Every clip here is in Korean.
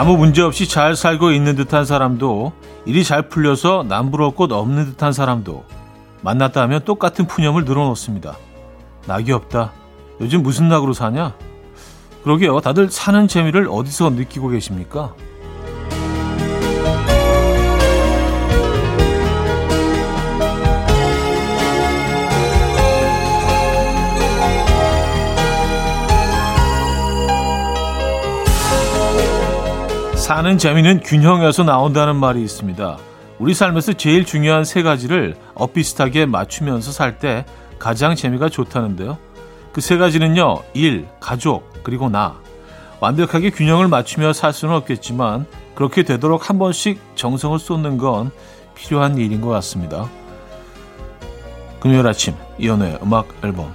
아무 문제 없이 잘 살고 있는 듯한 사람도, 일이 잘 풀려서 남부러울 곳 없는 듯한 사람도 만났다 하면 똑같은 푸념을 늘어놓습니다. 낙이 없다. 요즘 무슨 낙으로 사냐? 그러게요. 다들 사는 재미를 어디서 느끼고 계십니까? 사는 재미는 균형에서 나온다는 말이 있습니다. 우리 삶에서 제일 중요한 세 가지를 엇비슷하게 맞추면서 살 때 가장 재미가 좋다는데요. 그 세 가지는요, 일, 가족, 그리고 나. 완벽하게 균형을 맞추며 살 수는 없겠지만 그렇게 되도록 한 번씩 정성을 쏟는 건 필요한 일인 것 같습니다. 금요일 아침 이현우의 음악 앨범,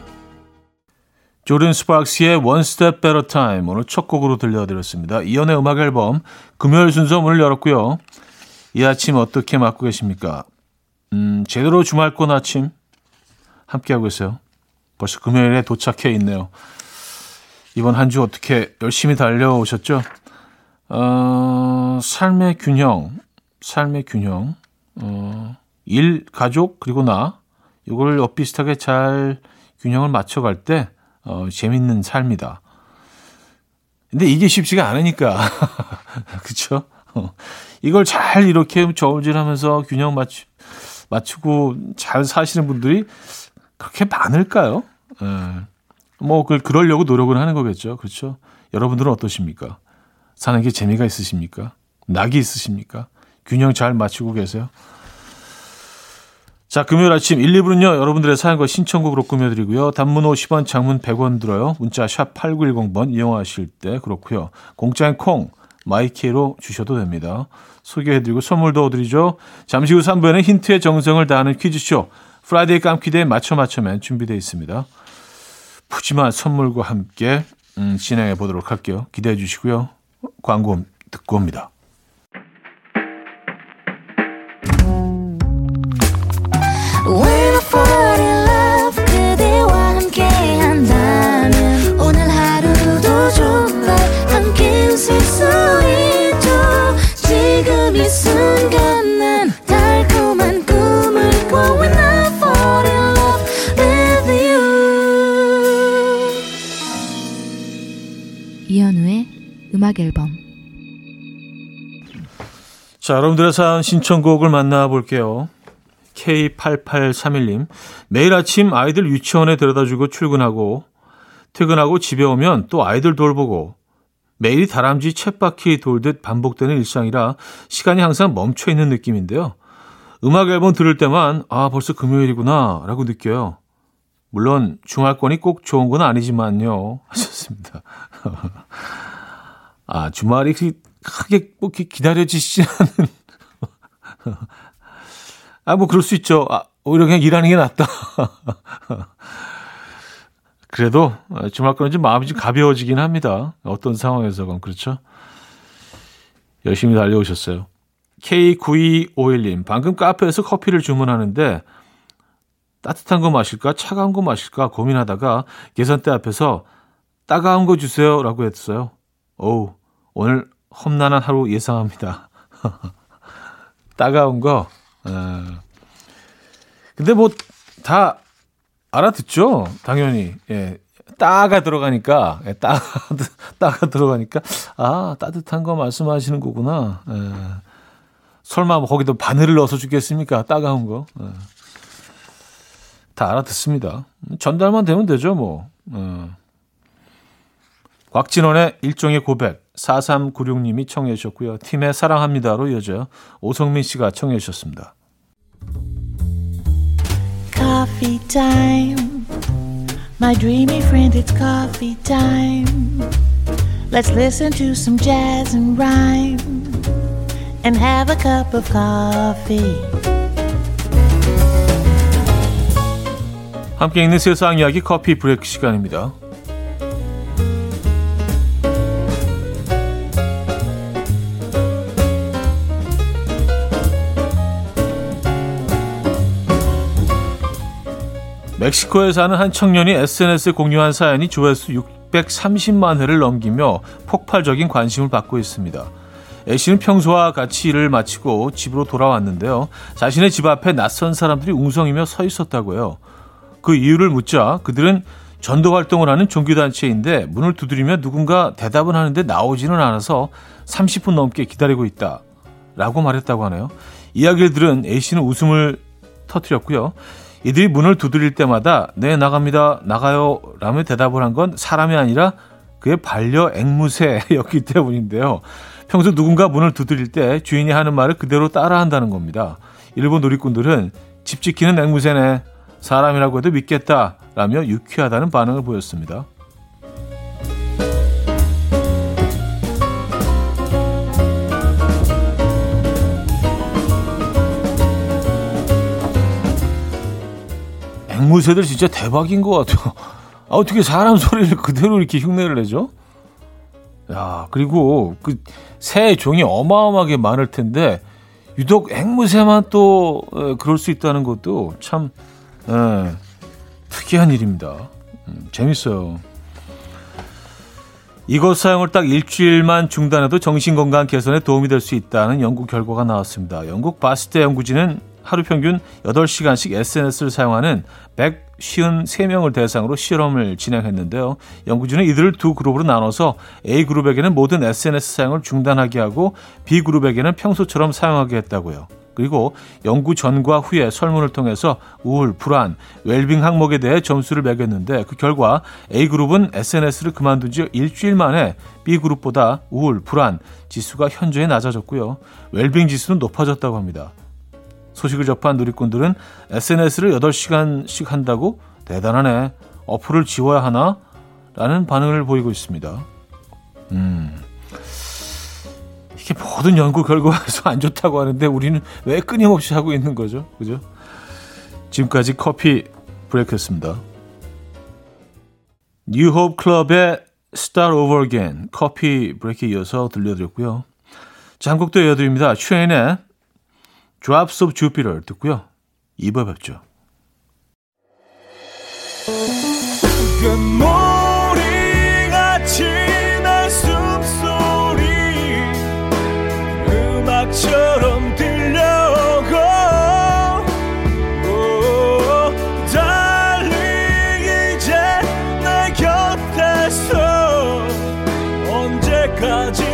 조던 스파크스의 One Step Better Time, 오늘 첫 곡으로 들려드렸습니다. 이연의 음악 앨범 금요일 순서 문을 열었고요. 이 아침 어떻게 맞고 계십니까? 제대로 주말권 아침 함께하고 있어요. 벌써 금요일에 도착해 있네요. 이번 한 주 어떻게 열심히 달려오셨죠? 삶의 균형, 일, 가족, 그리고 나, 이걸 엇비슷하게 잘 균형을 맞춰갈 때 재밌는 삶이다. 근데 이게 쉽지가 않으니까. 그렇죠? 이걸 잘 이렇게 저울질하면서 균형 맞추고 잘 사시는 분들이 그렇게 많을까요? 뭐 그러려고 노력을 하는 거겠죠. 그렇죠? 여러분들은 어떠십니까? 사는 게 재미가 있으십니까? 낙이 있으십니까? 균형 잘 맞추고 계세요? 자, 금요일 아침 1, 2부는요. 여러분들의 사연과 신청곡으로 꾸며드리고요. 단문 50원, 장문 100원 들어요. 문자 샵 8910번 이용하실 때 그렇고요. 공짜인 콩, 마이키로 주셔도 됩니다. 소개해드리고 선물도 드리죠. 잠시 후 3부에는 힌트의 정성을 다하는 퀴즈쇼, 프라이데이 깜키대의 맞춰맞춰맨 준비되어 있습니다. 푸짐한 선물과 함께 진행해 보도록 할게요. 기대해 주시고요. 광고 듣고 옵니다. 이현우의 음악 앨범. 자, 여러분들의 사연 신청곡을 만나볼게요. K8831님, 매일 아침 아이들 유치원에 데려다주고 출근하고 퇴근하고 집에 오면 또 아이들 돌보고 매일이 다람쥐 쳇바퀴 돌듯 반복되는 일상이라 시간이 항상 멈춰있는 느낌인데요. 음악 앨범 들을 때만 아, 벌써 금요일이구나 라고 느껴요. 물론 주말권이 꼭 좋은 건 아니지만요, 하셨습니다. 아, 주말이 크게 뭐 기다려지지 않은 아, 뭐 그럴 수 있죠. 아, 오히려 그냥 일하는 게 낫다. 그래도 주말권은 좀 마음이 좀 가벼워지긴 합니다. 어떤 상황에서건 그렇죠. 열심히 달려오셨어요. K9251님, 방금 카페에서 커피를 주문하는데 따뜻한 거 마실까 차가운 거 마실까 고민하다가 계산대 앞에서 따가운 거 주세요 라고 했어요. 오우, 오늘 험난한 하루 예상합니다. 따가운 거. 근데 뭐 다 알아듣죠, 당연히. 예, 따가 들어가니까, 예, 따가 들어가니까 아, 따뜻한 거 말씀하시는 거구나. 예, 설마 뭐 거기도 바늘을 넣어서 주겠습니까? 따가운 거. 예, 다 알아듣습니다. 전달만 되면 되죠, 뭐. 예. 곽진원의 일종의 고백, 4396님이 청해 주셨고요. 팀의 사랑합니다로 이어져 오성민 씨가 청해 주셨습니다. Coffee time. My dreamy friend, it's coffee time. Let's listen to some jazz and rhyme and have a cup of coffee. 함께 있는 세상 이야기 커피 브레이크 시간입니다. 멕시코에 사는 한 청년이 SNS에 공유한 사연이 조회수 630만 회를 넘기며 폭발적인 관심을 받고 있습니다. A씨는 평소와 같이 일을 마치고 집으로 돌아왔는데요. 자신의 집 앞에 낯선 사람들이 웅성이며 서 있었다고요. 그 이유를 묻자 그들은 전도활동을 하는 종교단체인데 문을 두드리며 누군가 대답은 하는데 나오지는 않아서 30분 넘게 기다리고 있다 라고 말했다고 하네요. 이야기를 들은 A씨는 웃음을 터뜨렸고요. 이들이 문을 두드릴 때마다 네 나갑니다, 나가요 라며 대답을 한 건 사람이 아니라 그의 반려 앵무새였기 때문인데요. 평소 누군가 문을 두드릴 때 주인이 하는 말을 그대로 따라한다는 겁니다. 일본 누리꾼들은 집 지키는 앵무새네, 사람이라고 해도 믿겠다 라며 유쾌하다는 반응을 보였습니다. 앵무새들 진짜 대박인 것 같아요. 아, 어떻게 사람 소리를 그대로 이렇게 흉내를 내죠? 야, 그리고 그 새 종이 어마어마하게 많을 텐데 유독 앵무새만 또 그럴 수 있다는 것도 참 특이한 일입니다. 재밌어요. 이것 사용을 딱 일주일만 중단해도 정신건강 개선에 도움이 될 수 있다는 연구 결과가 나왔습니다. 영국 바스대 연구진은 하루 평균 8시간씩 SNS를 사용하는 153명을 대상으로 실험을 진행했는데요. 연구진은 이들을 두 그룹으로 나눠서 A그룹에게는 모든 SNS 사용을 중단하게 하고 B그룹에게는 평소처럼 사용하게 했다고요. 그리고 연구 전과 후에 설문을 통해서 우울, 불안, 웰빙 항목에 대해 점수를 매겼는데 그 결과 A그룹은 SNS를 그만둔 지 일주일 만에 B그룹보다 우울, 불안 지수가 현저히 낮아졌고요. 웰빙 지수는 높아졌다고 합니다. 소식을 접한 누리꾼들은 SNS를 8시간씩 한다고 대단하네, 어플을 지워야 하나? 라는 반응을 보이고 있습니다. 이게 모든 연구 결과에서 안 좋다고 하는데 우리는 왜 끊임없이 하고 있는 거죠? 그죠? 지금까지 커피 브레이크였습니다. New Hope Club의 Start Over Again, 커피 브레이크에 이어서 들려드렸고요. 자, 한 곡도 이어드립니다. 트레인의 Drops of Jupiter 듣고요. 2부에 뵙죠. 금모리같이 날 숨소리 음악처럼 들려오고 달리 이제 내 곁에서 언제까지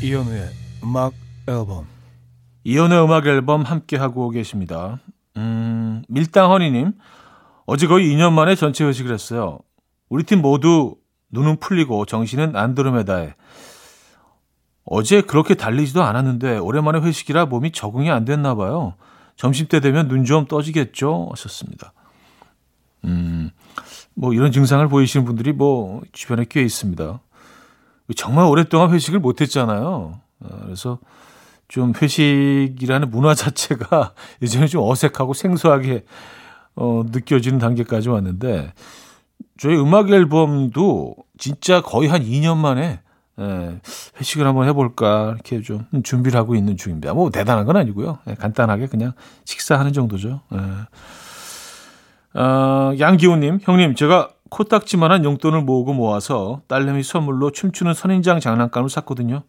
이현우의 음악 앨범. 이현우의 음악 앨범 함께하고 계십니다. 밀당허니님, 어제 거의 2년 만에 전체 회식을 했어요. 우리 팀 모두 눈은 풀리고 정신은 안드로메다에. 어제 그렇게 달리지도 않았는데 오랜만에 회식이라 몸이 적응이 안 됐나 봐요. 점심때 되면 눈 좀 떠지겠죠? 하셨습니다. 뭐 이런 증상을 보이시는 분들이 뭐 주변에 꽤 있습니다. 정말 오랫동안 회식을 못했잖아요. 그래서 좀 회식이라는 문화 자체가 예전에 좀 어색하고 생소하게 느껴지는 단계까지 왔는데 저희 음악 앨범도 진짜 거의 한 2년 만에 회식을 한번 해볼까 이렇게 좀 준비를 하고 있는 중입니다. 뭐 대단한 건 아니고요. 간단하게 그냥 식사하는 정도죠. 양기호님, 형님 제가 코딱지만한 용돈을 모으고 모아서 딸내미 선물로 춤추는 선인장 장난감을 샀거든요.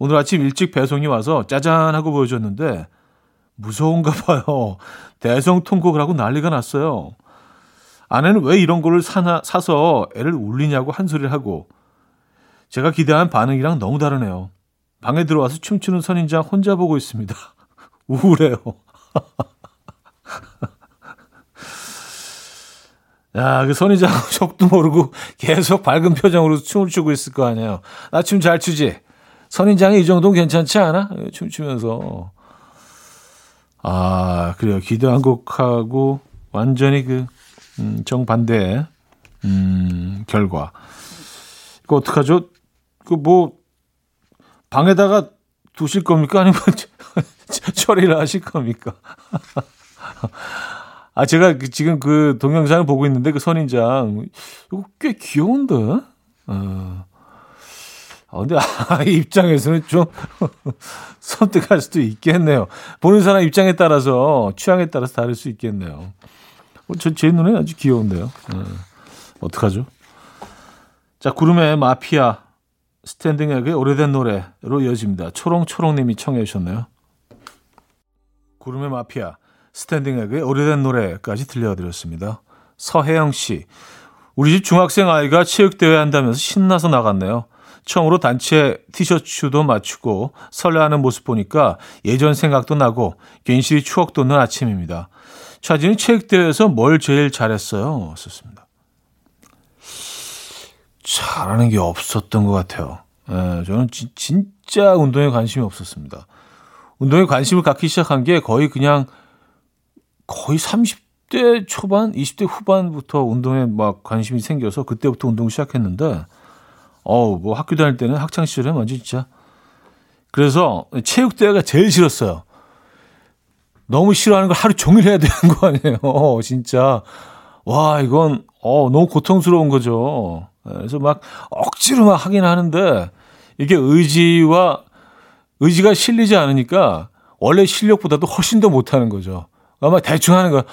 오늘 아침 일찍 배송이 와서 짜잔 하고 보여줬는데 무서운가 봐요. 대성통곡을 하고 난리가 났어요. 아내는 왜 이런 거를 사서 애를 울리냐고 한 소리를 하고 제가 기대한 반응이랑 너무 다르네요. 방에 들어와서 춤추는 선인장 혼자 보고 있습니다. 우울해요. 야, 그 선인장 적도 모르고 계속 밝은 표정으로 춤을 추고 있을 거 아니에요. 나 춤 잘 추지? 선인장이 이 정도는 괜찮지 않아? 춤추면서. 아, 그래요. 기대한 곡하고 완전히 그 정반대의 결과. 이거 어떡하죠? 그 뭐 방에다가 두실 겁니까? 아니면 처리를 하실 겁니까? 아, 제가 지금 그 동영상을 보고 있는데 그 선인장 이거 꽤 귀여운데. 근데 아이 입장에서는 좀 선택할 수도 있겠네요. 보는 사람 입장에 따라서 취향에 따라서 다를 수 있겠네요. 제 눈에 아주 귀여운데요. 어떡하죠? 자, 구름의 마피아, 스탠딩에게 오래된 노래로 이어집니다. 초롱초롱님이 청해 주셨네요. 구름의 마피아, 스탠딩에게 오래된 노래까지 들려드렸습니다. 서혜영 씨, 우리 집 중학생 아이가 체육대회 한다면서 신나서 나갔네요. 처음으로 단체 티셔츠도 맞추고 설레하는 모습 보니까 예전 생각도 나고 괜시리 추억 돋는 아침입니다. 차진이 체육대회에서 뭘 제일 잘했어요? 썼습니다. 잘하는 게 없었던 것 같아요. 네, 저는 진짜 운동에 관심이 없었습니다. 운동에 관심을 갖기 시작한 게 거의 30대 초반, 20대 후반부터 운동에 막 관심이 생겨서 그때부터 운동을 시작했는데 뭐 학교 다닐 때는 학창시절에 완전 진짜. 그래서 체육대회가 제일 싫었어요. 너무 싫어하는 걸 하루 종일 해야 되는 거 아니에요. 진짜. 와, 이건, 너무 고통스러운 거죠. 그래서 막 억지로 막 하긴 하는데 이게 의지가 실리지 않으니까 원래 실력보다도 훨씬 더 못하는 거죠. 아마 대충 하는 거야.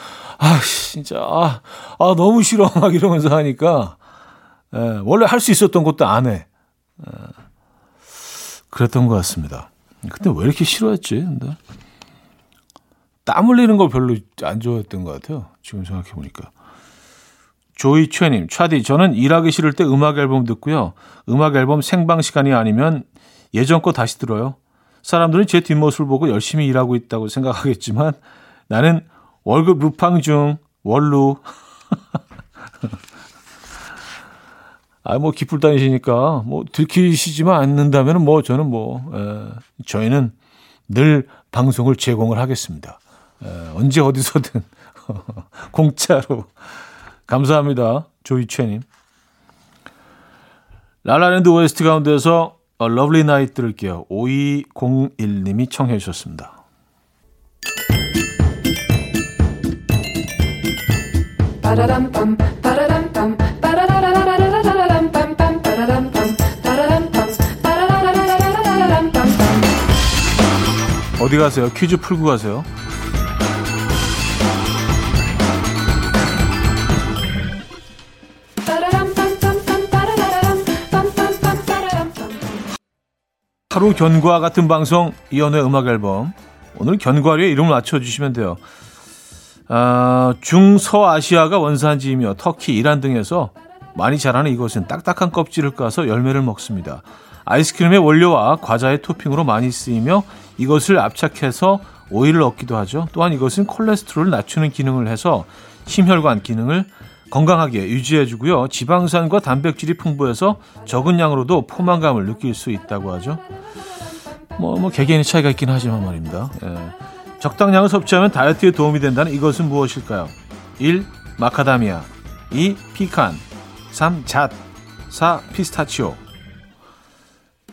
진짜 너무 싫어. 막 이러면서 하니까. 원래 할 수 있었던 것도 안 해. 그랬던 것 같습니다. 근데 왜 이렇게 싫어했지? 근데 땀 흘리는 걸 별로 안 좋아했던 것 같아요. 지금 생각해보니까. 조이최님, 차디, 저는 일하기 싫을 때 음악 앨범 듣고요. 음악 앨범 생방 시간이 아니면 예전 거 다시 들어요. 사람들은 제 뒷모습을 보고 열심히 일하고 있다고 생각하겠지만 나는 월급 루팡 중 월루. 기풀 다니시니까, 들키시지만 않는다면, 저는 저희는 늘 방송을 제공을 하겠습니다. 언제 어디서든, 공짜로. 감사합니다. 조이최님. 라라랜드 OST 가운데서 A Lovely Night 들을게요. 5201님이 청해 주셨습니다. 어디 가세요? 퀴즈 풀고 가세요. 하루 견과와 같은 방송 이현우의 음악 앨범. 오늘 견과류의 이름을 맞춰주시면 돼요. 중서아시아가 원산지이며 터키, 이란 등에서 많이 자라는 이것은 딱딱한 껍질을 까서 열매를 먹습니다. 아이스크림의 원료와 과자의 토핑으로 많이 쓰이며 이것을 압착해서 오일을 얻기도 하죠. 또한 이것은 콜레스테롤을 낮추는 기능을 해서 심혈관 기능을 건강하게 유지해주고요. 지방산과 단백질이 풍부해서 적은 양으로도 포만감을 느낄 수 있다고 하죠. 개개인의 차이가 있긴 하지만 말입니다. 적당량을 섭취하면 다이어트에 도움이 된다는 이것은 무엇일까요? 1. 마카다미아 2. 피칸 3. 잣 4. 피스타치오.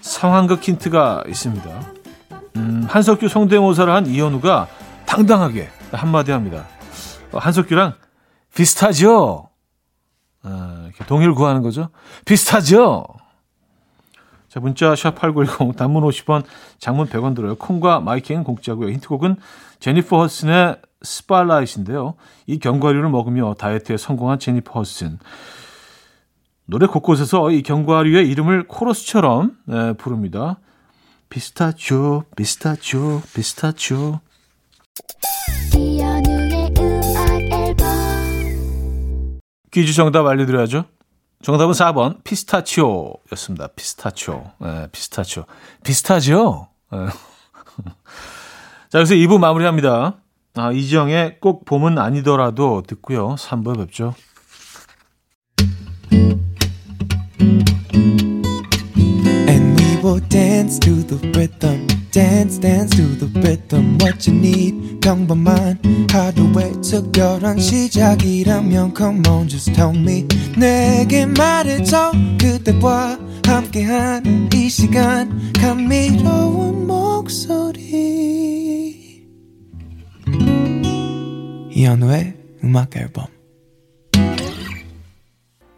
상황극 힌트가 있습니다. 한석규 성대모사를 한 이현우가 당당하게 한마디 합니다. 한석규랑 비슷하죠? 이렇게 동의를 구하는 거죠. 비슷하죠? 자, 문자 샵8910 단문 50원, 장문 100원 들어요. 콩과 마이킹은 공짜고요. 힌트곡은 제니퍼 허슨의 스파라이트인데요. 이 견과류를 먹으며 다이어트에 성공한 제니퍼 허슨. 노래 곳곳에서 이 견과류의 이름을 코러스처럼 부릅니다. 피스타치오, 피스타치오, 피스타치오. 퀴즈 정답 알려드려야죠. 정답은 4번 피스타치오였습니다. 피스타치오, 피스타치오, 피스타치오. 자, 여기서 2부 마무리합니다. 이지영의 꼭 봄은 아니더라도 듣고요. 3부에 뵙죠. Dance to the rhythm, dance, dance to the rhythm. What you need, 평범한 하루의 특별한 시작이라면 come on, just tell me. 내게 말해줘, 그대와 함께한 이 시간, 감미로운 목소리. 이현우의 음악 앨범.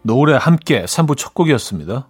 노래 함께 3부 첫 곡이었습니다.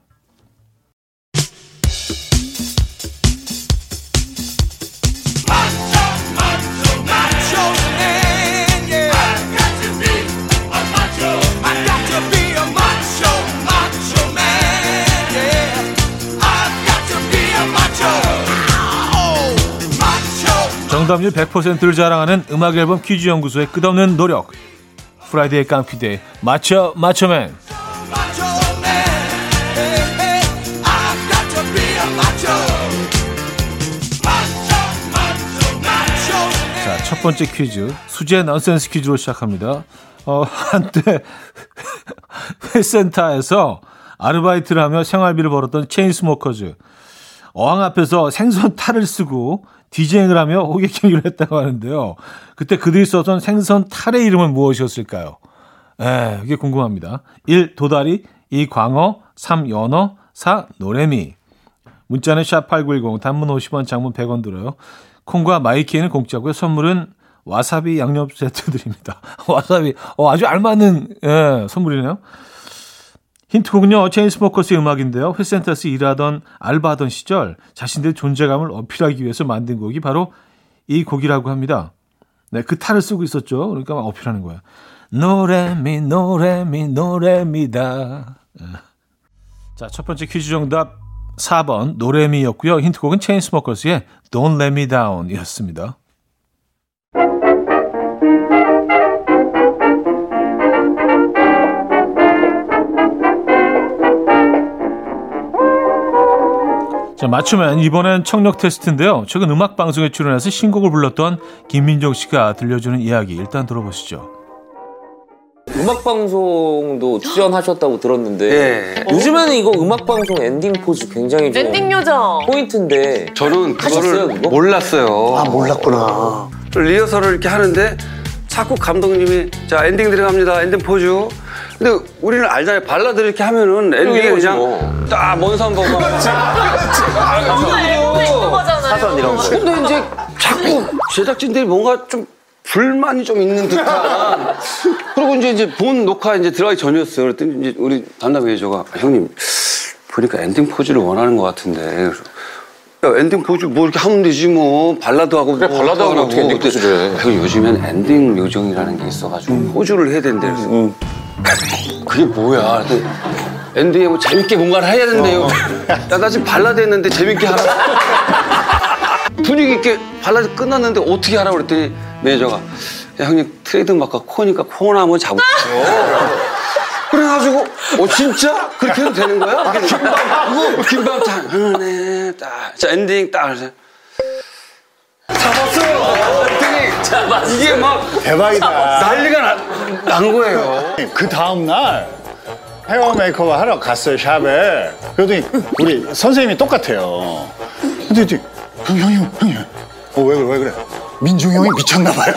정답률 100%를 자랑하는 음악 앨범 퀴즈 연구소의 끝없는 노력. 프라이데이 깜퀴데이 맞춰 맞춰맨. 자, 첫 번째 퀴즈 수제 넌센스 퀴즈로 시작합니다. 한때 회센터에서 아르바이트를 하며 생활비를 벌었던 체인스모커즈. 어항 앞에서 생선 탈을 쓰고 디제잉을 하며 호객행위를 했다고 하는데요. 그때 그들이 썼던 생선 탈의 이름은 무엇이었을까요? 이게 궁금합니다. 1. 도다리, 2. 광어, 3. 연어, 4. 노래미. 문자는 샷8910, 단문 50원, 장문 100원 들어요. 콩과 마이키에는 공짜고요. 선물은 와사비 양념 세트 드립니다. 와사비, 아주 알맞는 선물이네요. 힌트곡은요, 체인스모커스의 음악인데요. 회센터에서 일하던, 알바하던 시절 자신들의 존재감을 어필하기 위해서 만든 곡이 바로 이 곡이라고 합니다. 네, 그 탈을 쓰고 있었죠. 그러니까 막 어필하는 거예요. 노래미, 노래미, 노래미다. 네. 자, 첫 번째 퀴즈 정답 4번 노래미였고요. 힌트곡은 체인스모커스의 Don't Let Me Down이었습니다. 자, 맞추면 이번엔 청력 테스트인데요. 최근 음악 방송에 출연해서 신곡을 불렀던 김민종 씨가 들려주는 이야기 일단 들어보시죠. 음악 방송도 출연하셨다고 들었는데 네. 요즘에는 이거 음악 방송 엔딩 포즈 굉장히 좀 엔딩 요정 포인트인데 저는 그거를 그거? 몰랐어요. 아, 몰랐구나. 리허설을 이렇게 하는데 자꾸 감독님이 자 엔딩 들어갑니다. 엔딩 포즈. 근데 우리는 알잖아요. 발라드 이렇게 하면은 엔딩에 그냥 딱 먼 선 보고 사선 이런 거. 근데 이제 자꾸 제작진들이 뭔가 좀 불만이 좀 있는 듯한. 그리고 이제 본 녹화 이제 들어가기 전이었어요. 그랬더니 이제 우리 담당 매니저가 형님 보니까 엔딩 포즈를 원하는 것 같은데. 야, 엔딩 포즈 뭐 이렇게 하면 되지 뭐 발라드하고 그래, 뭐 발라드하고 어떻게 엔딩 포즈를 해. 요즘엔 엔딩 요정이라는 게 있어가지고 포즈를 해야 된대. 그래서. 그게 뭐야? 엔딩에 뭐 재밌게 뭔가를 해야 된대요. 나 지금 발라드 했는데 재밌게 하라. 분위기 있게 발라드 끝났는데 어떻게 하라고 그랬더니 매니저가 야, 형님 트레이드마크가 코니까 코나 한번 잡으세요. 그래가지고 진짜? 그렇게 해도 되는 거야? 김밥 딱 하네 딱. 자 엔딩 딱 하세요. 잡았어요. 잡았어요. 이게 막 대박이다. 난리가 난 거예요. 그 다음 날 헤어 메이크업 하러 갔어요 샵에. 그러더니 우리 선생님이 똑같아요. 근데 이제 형님 왜 그래? 민중이 형이 미쳤나 봐요.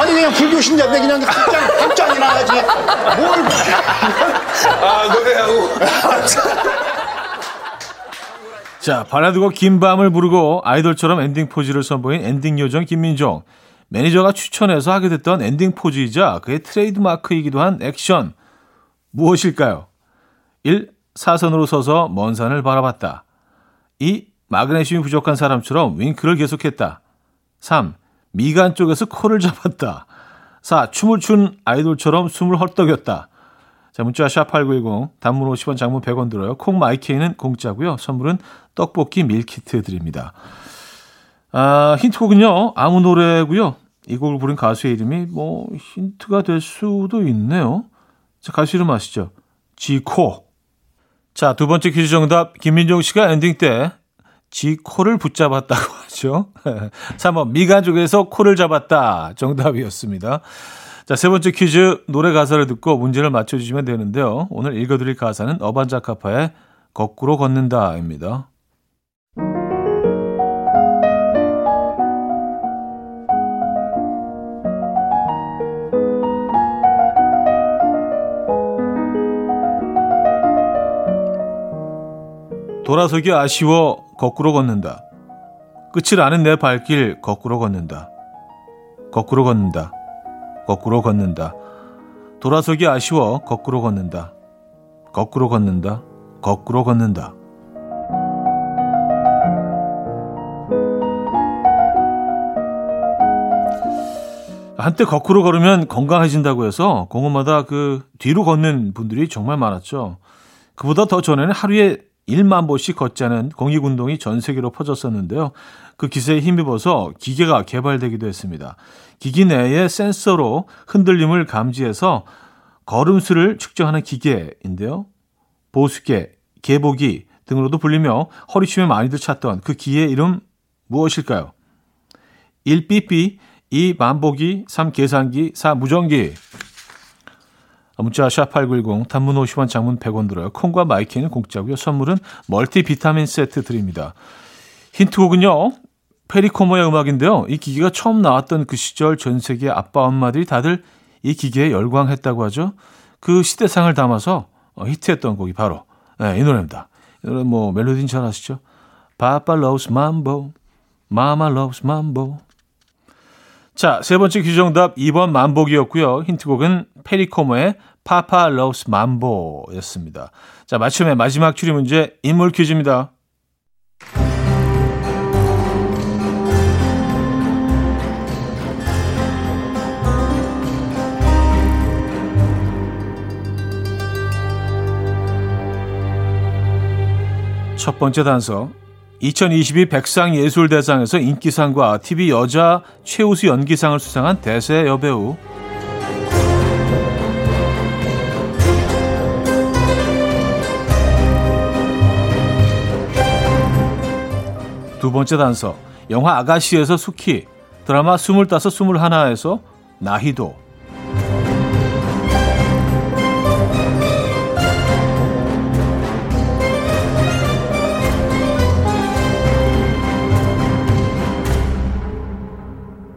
아니 그냥 불교 신자인데 그냥 합장이 나가지 뭘 그렇게. 아 노래하고. 자, 발라드곡 긴 밤을 부르고 아이돌처럼 엔딩 포즈를 선보인 엔딩 요정 김민종. 매니저가 추천해서 하게 됐던 엔딩 포즈이자 그의 트레이드 마크이기도 한 액션. 무엇일까요? 1. 사선으로 서서 먼 산을 바라봤다. 2. 마그네슘이 부족한 사람처럼 윙크를 계속했다. 3. 미간 쪽에서 코를 잡았다. 4. 춤을 춘 아이돌처럼 숨을 헐떡였다. 자, 문자 #8910, 단문 50원, 장문 100원 들어요. 콩 마이케이는 공짜고요. 선물은 떡볶이 밀키트 드립니다. 아, 힌트곡은요, 아무 노래고요. 이 곡을 부른 가수의 이름이 뭐 힌트가 될 수도 있네요. 자, 가수 이름 아시죠? 지코. 자, 두 번째 퀴즈 정답. 김민종 씨가 엔딩 때 지코를 붙잡았다고 하죠. 3번 미간 쪽에서 코를 잡았다. 정답이었습니다. 자, 세 번째 퀴즈, 노래 가사를 듣고 문제를 맞춰주시면 되는데요. 오늘 읽어드릴 가사는 어반자카파의 거꾸로 걷는다입니다. 돌아서기 아쉬워 거꾸로 걷는다. 끝을 아는 내 발길 거꾸로 걷는다. 거꾸로 걷는다. 거꾸로 걷는다. 돌아서기 아쉬워 거꾸로 걷는다. 거꾸로 걷는다. 거꾸로 걷는다. 한때 거꾸로 걸으면 건강해진다고 해서 공원마다 그 뒤로 걷는 분들이 정말 많았죠. 그보다 더 전에는 하루에 1만 보씩 걷자는 공익운동이 전 세계로 퍼졌었는데요. 그 기세에 힘입어서 기계가 개발되기도 했습니다. 기기 내에 센서로 흔들림을 감지해서 걸음수를 측정하는 기계인데요. 보수계, 개보기 등으로도 불리며 허리춤에 많이들 찾던 그 기의 이름 무엇일까요? 1삐삐, 2 만보기, 3 계산기, 4 무전기. 문자 #8910, 단문 50원, 장문 100원 들어요. 콩과 마이키는 공짜고요. 선물은 멀티비타민 세트 드립니다. 힌트곡은요, 페리코모의 음악인데요. 이 기계가 처음 나왔던 그 시절 전 세계 아빠, 엄마들이 다들 이 기계에 열광했다고 하죠. 그 시대상을 담아서 히트했던 곡이 바로 네, 이 노래입니다. 이 노래 뭐 멜로디는 잘 아시죠? Papa loves mambo, Mama loves mambo. 자, 세 번째 규정답 2번 만복이었고요. 힌트곡은 페리코모의 파파 러브스 만보였습니다. 자, 마침내 마지막 추리 문제 인물 퀴즈입니다. 첫 번째 단서. 2022 백상예술대상에서 인기상과 TV 여자 최우수 연기상을 수상한 대세 여배우. 두 번째 단서. 영화 아가씨에서 숙희, 드라마 25, 21에서 나희도.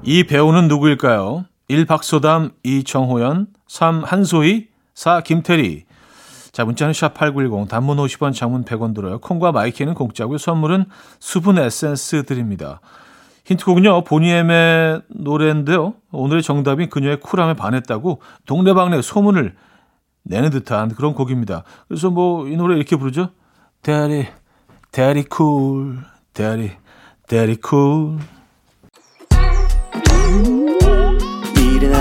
이 배우는 누구일까요? 1. 박소담, 2. 정호연, 3. 한소희, 4. 김태리. 자, 문자는 샵8910, 단문 50원, 장문 100원 들어요. 콩과 마이키는 공짜고요. 선물은 수분 에센스 드립니다. 힌트곡은요, 보니엠의 노래인데요. 오늘의 정답이 그녀의 쿨함에 반했다고 동네방네 소문을 내는 듯한 그런 곡입니다. 그래서 뭐 이 노래 이렇게 부르죠. 대리, 대리 쿨, 대리, 대리 쿨. 이른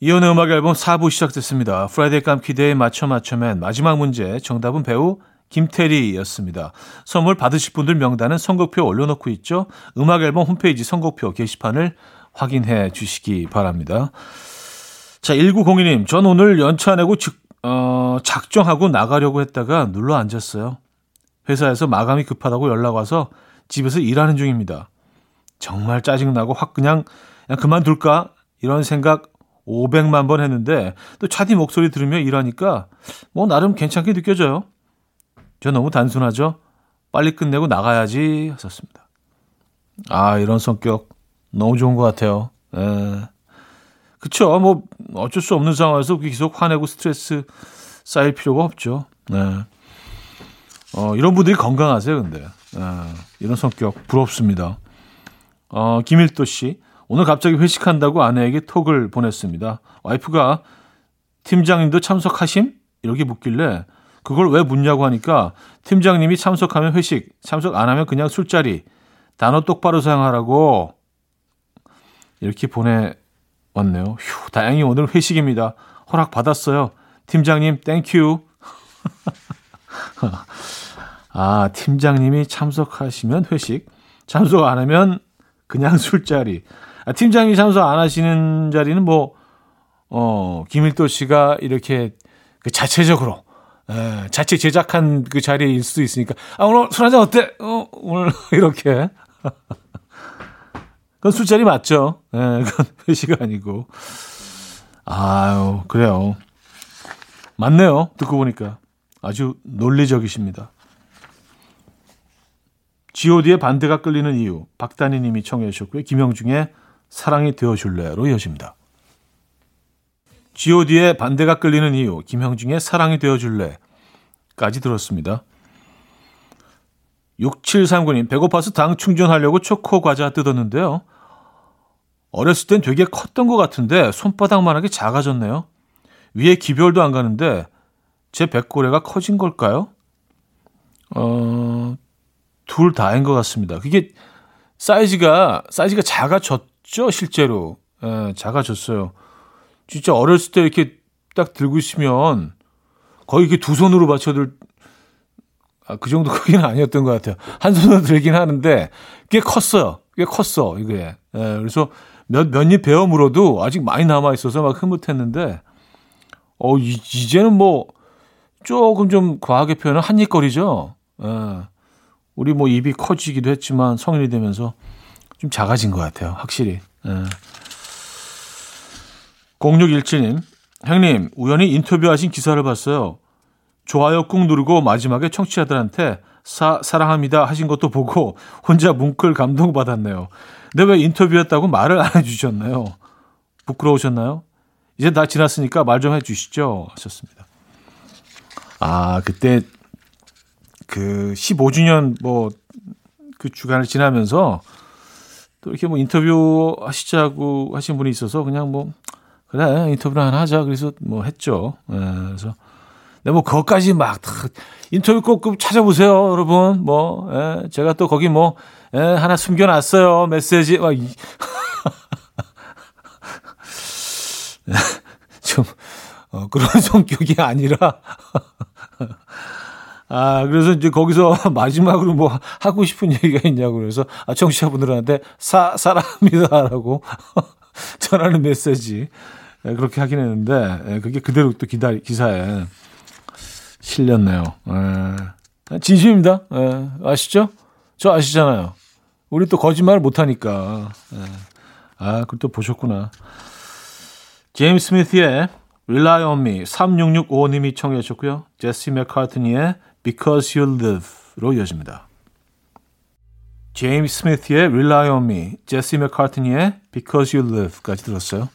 이온의 음악 앨범 4부 시작됐습니다. 프라이데이 깜키데이 맞춰맨 마지막 문제 정답은 배우 김태리였습니다. 선물 받으실 분들 명단은 선곡표 올려놓고 있죠. 음악 앨범 홈페이지 선곡표 게시판을 확인해 주시기 바랍니다. 자, 1902님, 전 오늘 연차 내고 작정하고 나가려고 했다가 눌러 앉았어요. 회사에서 마감이 급하다고 연락 와서 집에서 일하는 중입니다. 정말 짜증나고 확 그냥 그만둘까? 이런 생각 500만 번 했는데 또 차디 목소리 들으며 일하니까 뭐 나름 괜찮게 느껴져요. 저 너무 단순하죠? 빨리 끝내고 나가야지 했었습니다. 아, 이런 성격 너무 좋은 것 같아요. 그쵸. 뭐 어쩔 수 없는 상황에서 계속 화내고 스트레스 쌓일 필요가 없죠. 이런 분들이 건강하세요. 근데 이런 성격 부럽습니다. 김일도 씨, 오늘 갑자기 회식한다고 아내에게 톡을 보냈습니다. 와이프가 팀장님도 참석하심? 이렇게 묻길래 그걸 왜 묻냐고 하니까 팀장님이 참석하면 회식, 참석 안 하면 그냥 술자리, 단어 똑바로 사용하라고 이렇게 보내왔네요. 휴, 다행히 오늘 회식입니다. 허락 받았어요. 팀장님 땡큐. 아, 팀장님이 참석하시면 회식, 참석 안 하면 그냥 술자리. 아, 팀장님이 참석 안 하시는 자리는 뭐 김일도 씨가 이렇게 그 자체적으로 자체 제작한 그 자리일 수도 있으니까 아, 오늘 술 한잔 어때? 오늘 이렇게. 그건 술자리 맞죠? 그건 회식 아니고. 아유, 그래요. 맞네요. 듣고 보니까 아주 논리적이십니다. G.O.D의 반대가 끌리는 이유, 박다니 님이 청해 주셨고요. 김영중의 사랑이 되어줄래로 이어집니다. G.O.D의 반대가 끌리는 이유, 김영중의 사랑이 되어줄래까지 들었습니다. 6739님, 배고파서 당 충전하려고 초코 과자 뜯었는데요. 어렸을 땐 되게 컸던 것 같은데 손바닥만하게 작아졌네요. 위에 기별도 안 가는데 제 백고래가 커진 걸까요? 둘 다인 것 같습니다. 그게 사이즈가 작아졌죠, 실제로. 작아졌어요. 진짜 어렸을 때 이렇게 딱 들고 있으면 거의 이렇게 두 손으로 받쳐들, 아, 그 정도 크기는 아니었던 것 같아요. 한 손으로 들긴 하는데 꽤 컸어요. 꽤 컸어, 이게. 그래서 몇 입 베어 물어도 아직 많이 남아있어서 막 흐뭇했는데, 이제는 뭐 조금 좀 과하게 표현은 한 입거리죠. 우리 뭐 입이 커지기도 했지만 성인이 되면서 좀 작아진 것 같아요. 확실히. 0617님. 형님, 우연히 인터뷰하신 기사를 봤어요. 좋아요 꾹 누르고 마지막에 청취자들한테 사랑합니다 하신 것도 보고 혼자 뭉클 감동받았네요. 근데 왜 인터뷰였다고 말을 안 해주셨나요? 부끄러우셨나요? 이제 다 지났으니까 말 좀 해주시죠 하셨습니다. 아, 그때 그 15주년 뭐 그 주간을 지나면서 또 이렇게 뭐 인터뷰 하시자고 하신 분이 있어서 그냥 뭐 그래 인터뷰를 하나 하자 그래서 뭐 했죠. 그래서 근데 뭐 그것까지 막 인터뷰 꼭 찾아보세요 여러분. 뭐 제가 또 거기 뭐 하나 숨겨놨어요 메시지 막 좀 그런 성격이 아니라. 아, 그래서 이제 거기서 마지막으로 뭐 하고 싶은 얘기가 있냐고 그래서 아, 청취자분들한테 사랑합니다라고 전하는 메시지. 그렇게 하긴 했는데, 그게 그대로 또 기사에 실렸네요. 진심입니다. 아시죠? 저 아시잖아요. 우리 또 거짓말을 못하니까. 아, 그걸 또 보셨구나. 제임스 스미스의 Rely on me 3665님이 청해 주셨고요. 제시 맥카트니의 Because You Live로 이어집니다. 제임스 스미스의 Rely on me, 제시 맥카트니의 Because You Live까지 들었어요.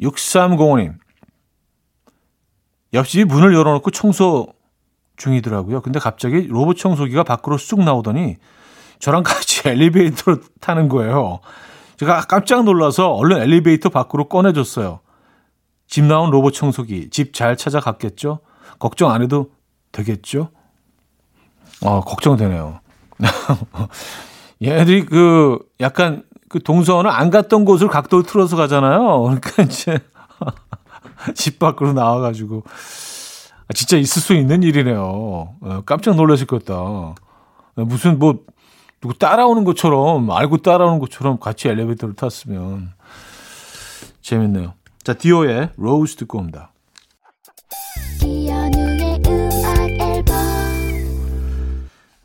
6305님. 옆집이 문을 열어놓고 청소 중이더라고요. 근데 갑자기 로봇 청소기가 밖으로 쑥 나오더니 저랑 같이 엘리베이터를 타는 거예요. 제가 깜짝 놀라서 얼른 엘리베이터 밖으로 꺼내줬어요. 집 나온 로봇 청소기, 집 잘 찾아갔겠죠? 걱정 안 해도 되겠죠? 걱정되네요. 얘들이 그 약간 그 동선을 안 갔던 곳을 각도를 틀어서 가잖아요. 그러니까 이제 집 밖으로 나와가지고 진짜 있을 수 있는 일이네요. 깜짝 놀라실 거다. 무슨 뭐 누구 따라오는 것처럼 알고 따라오는 것처럼 같이 엘리베이터를 탔으면 재밌네요. 자, 디오의 로즈 듣고 옵니다. 이연우의 음악 앨범.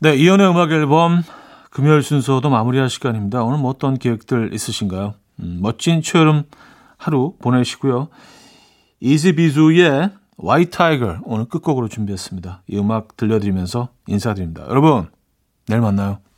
네, 이연우의 음악 앨범 금요일 순서도 마무리할 시간입니다. 오늘 뭐 어떤 계획들 있으신가요? 멋진 초여름 하루 보내시고요. 이지비주의 White Tiger 오늘 끝곡으로 준비했습니다. 이 음악 들려드리면서 인사드립니다. 여러분, 내일 만나요.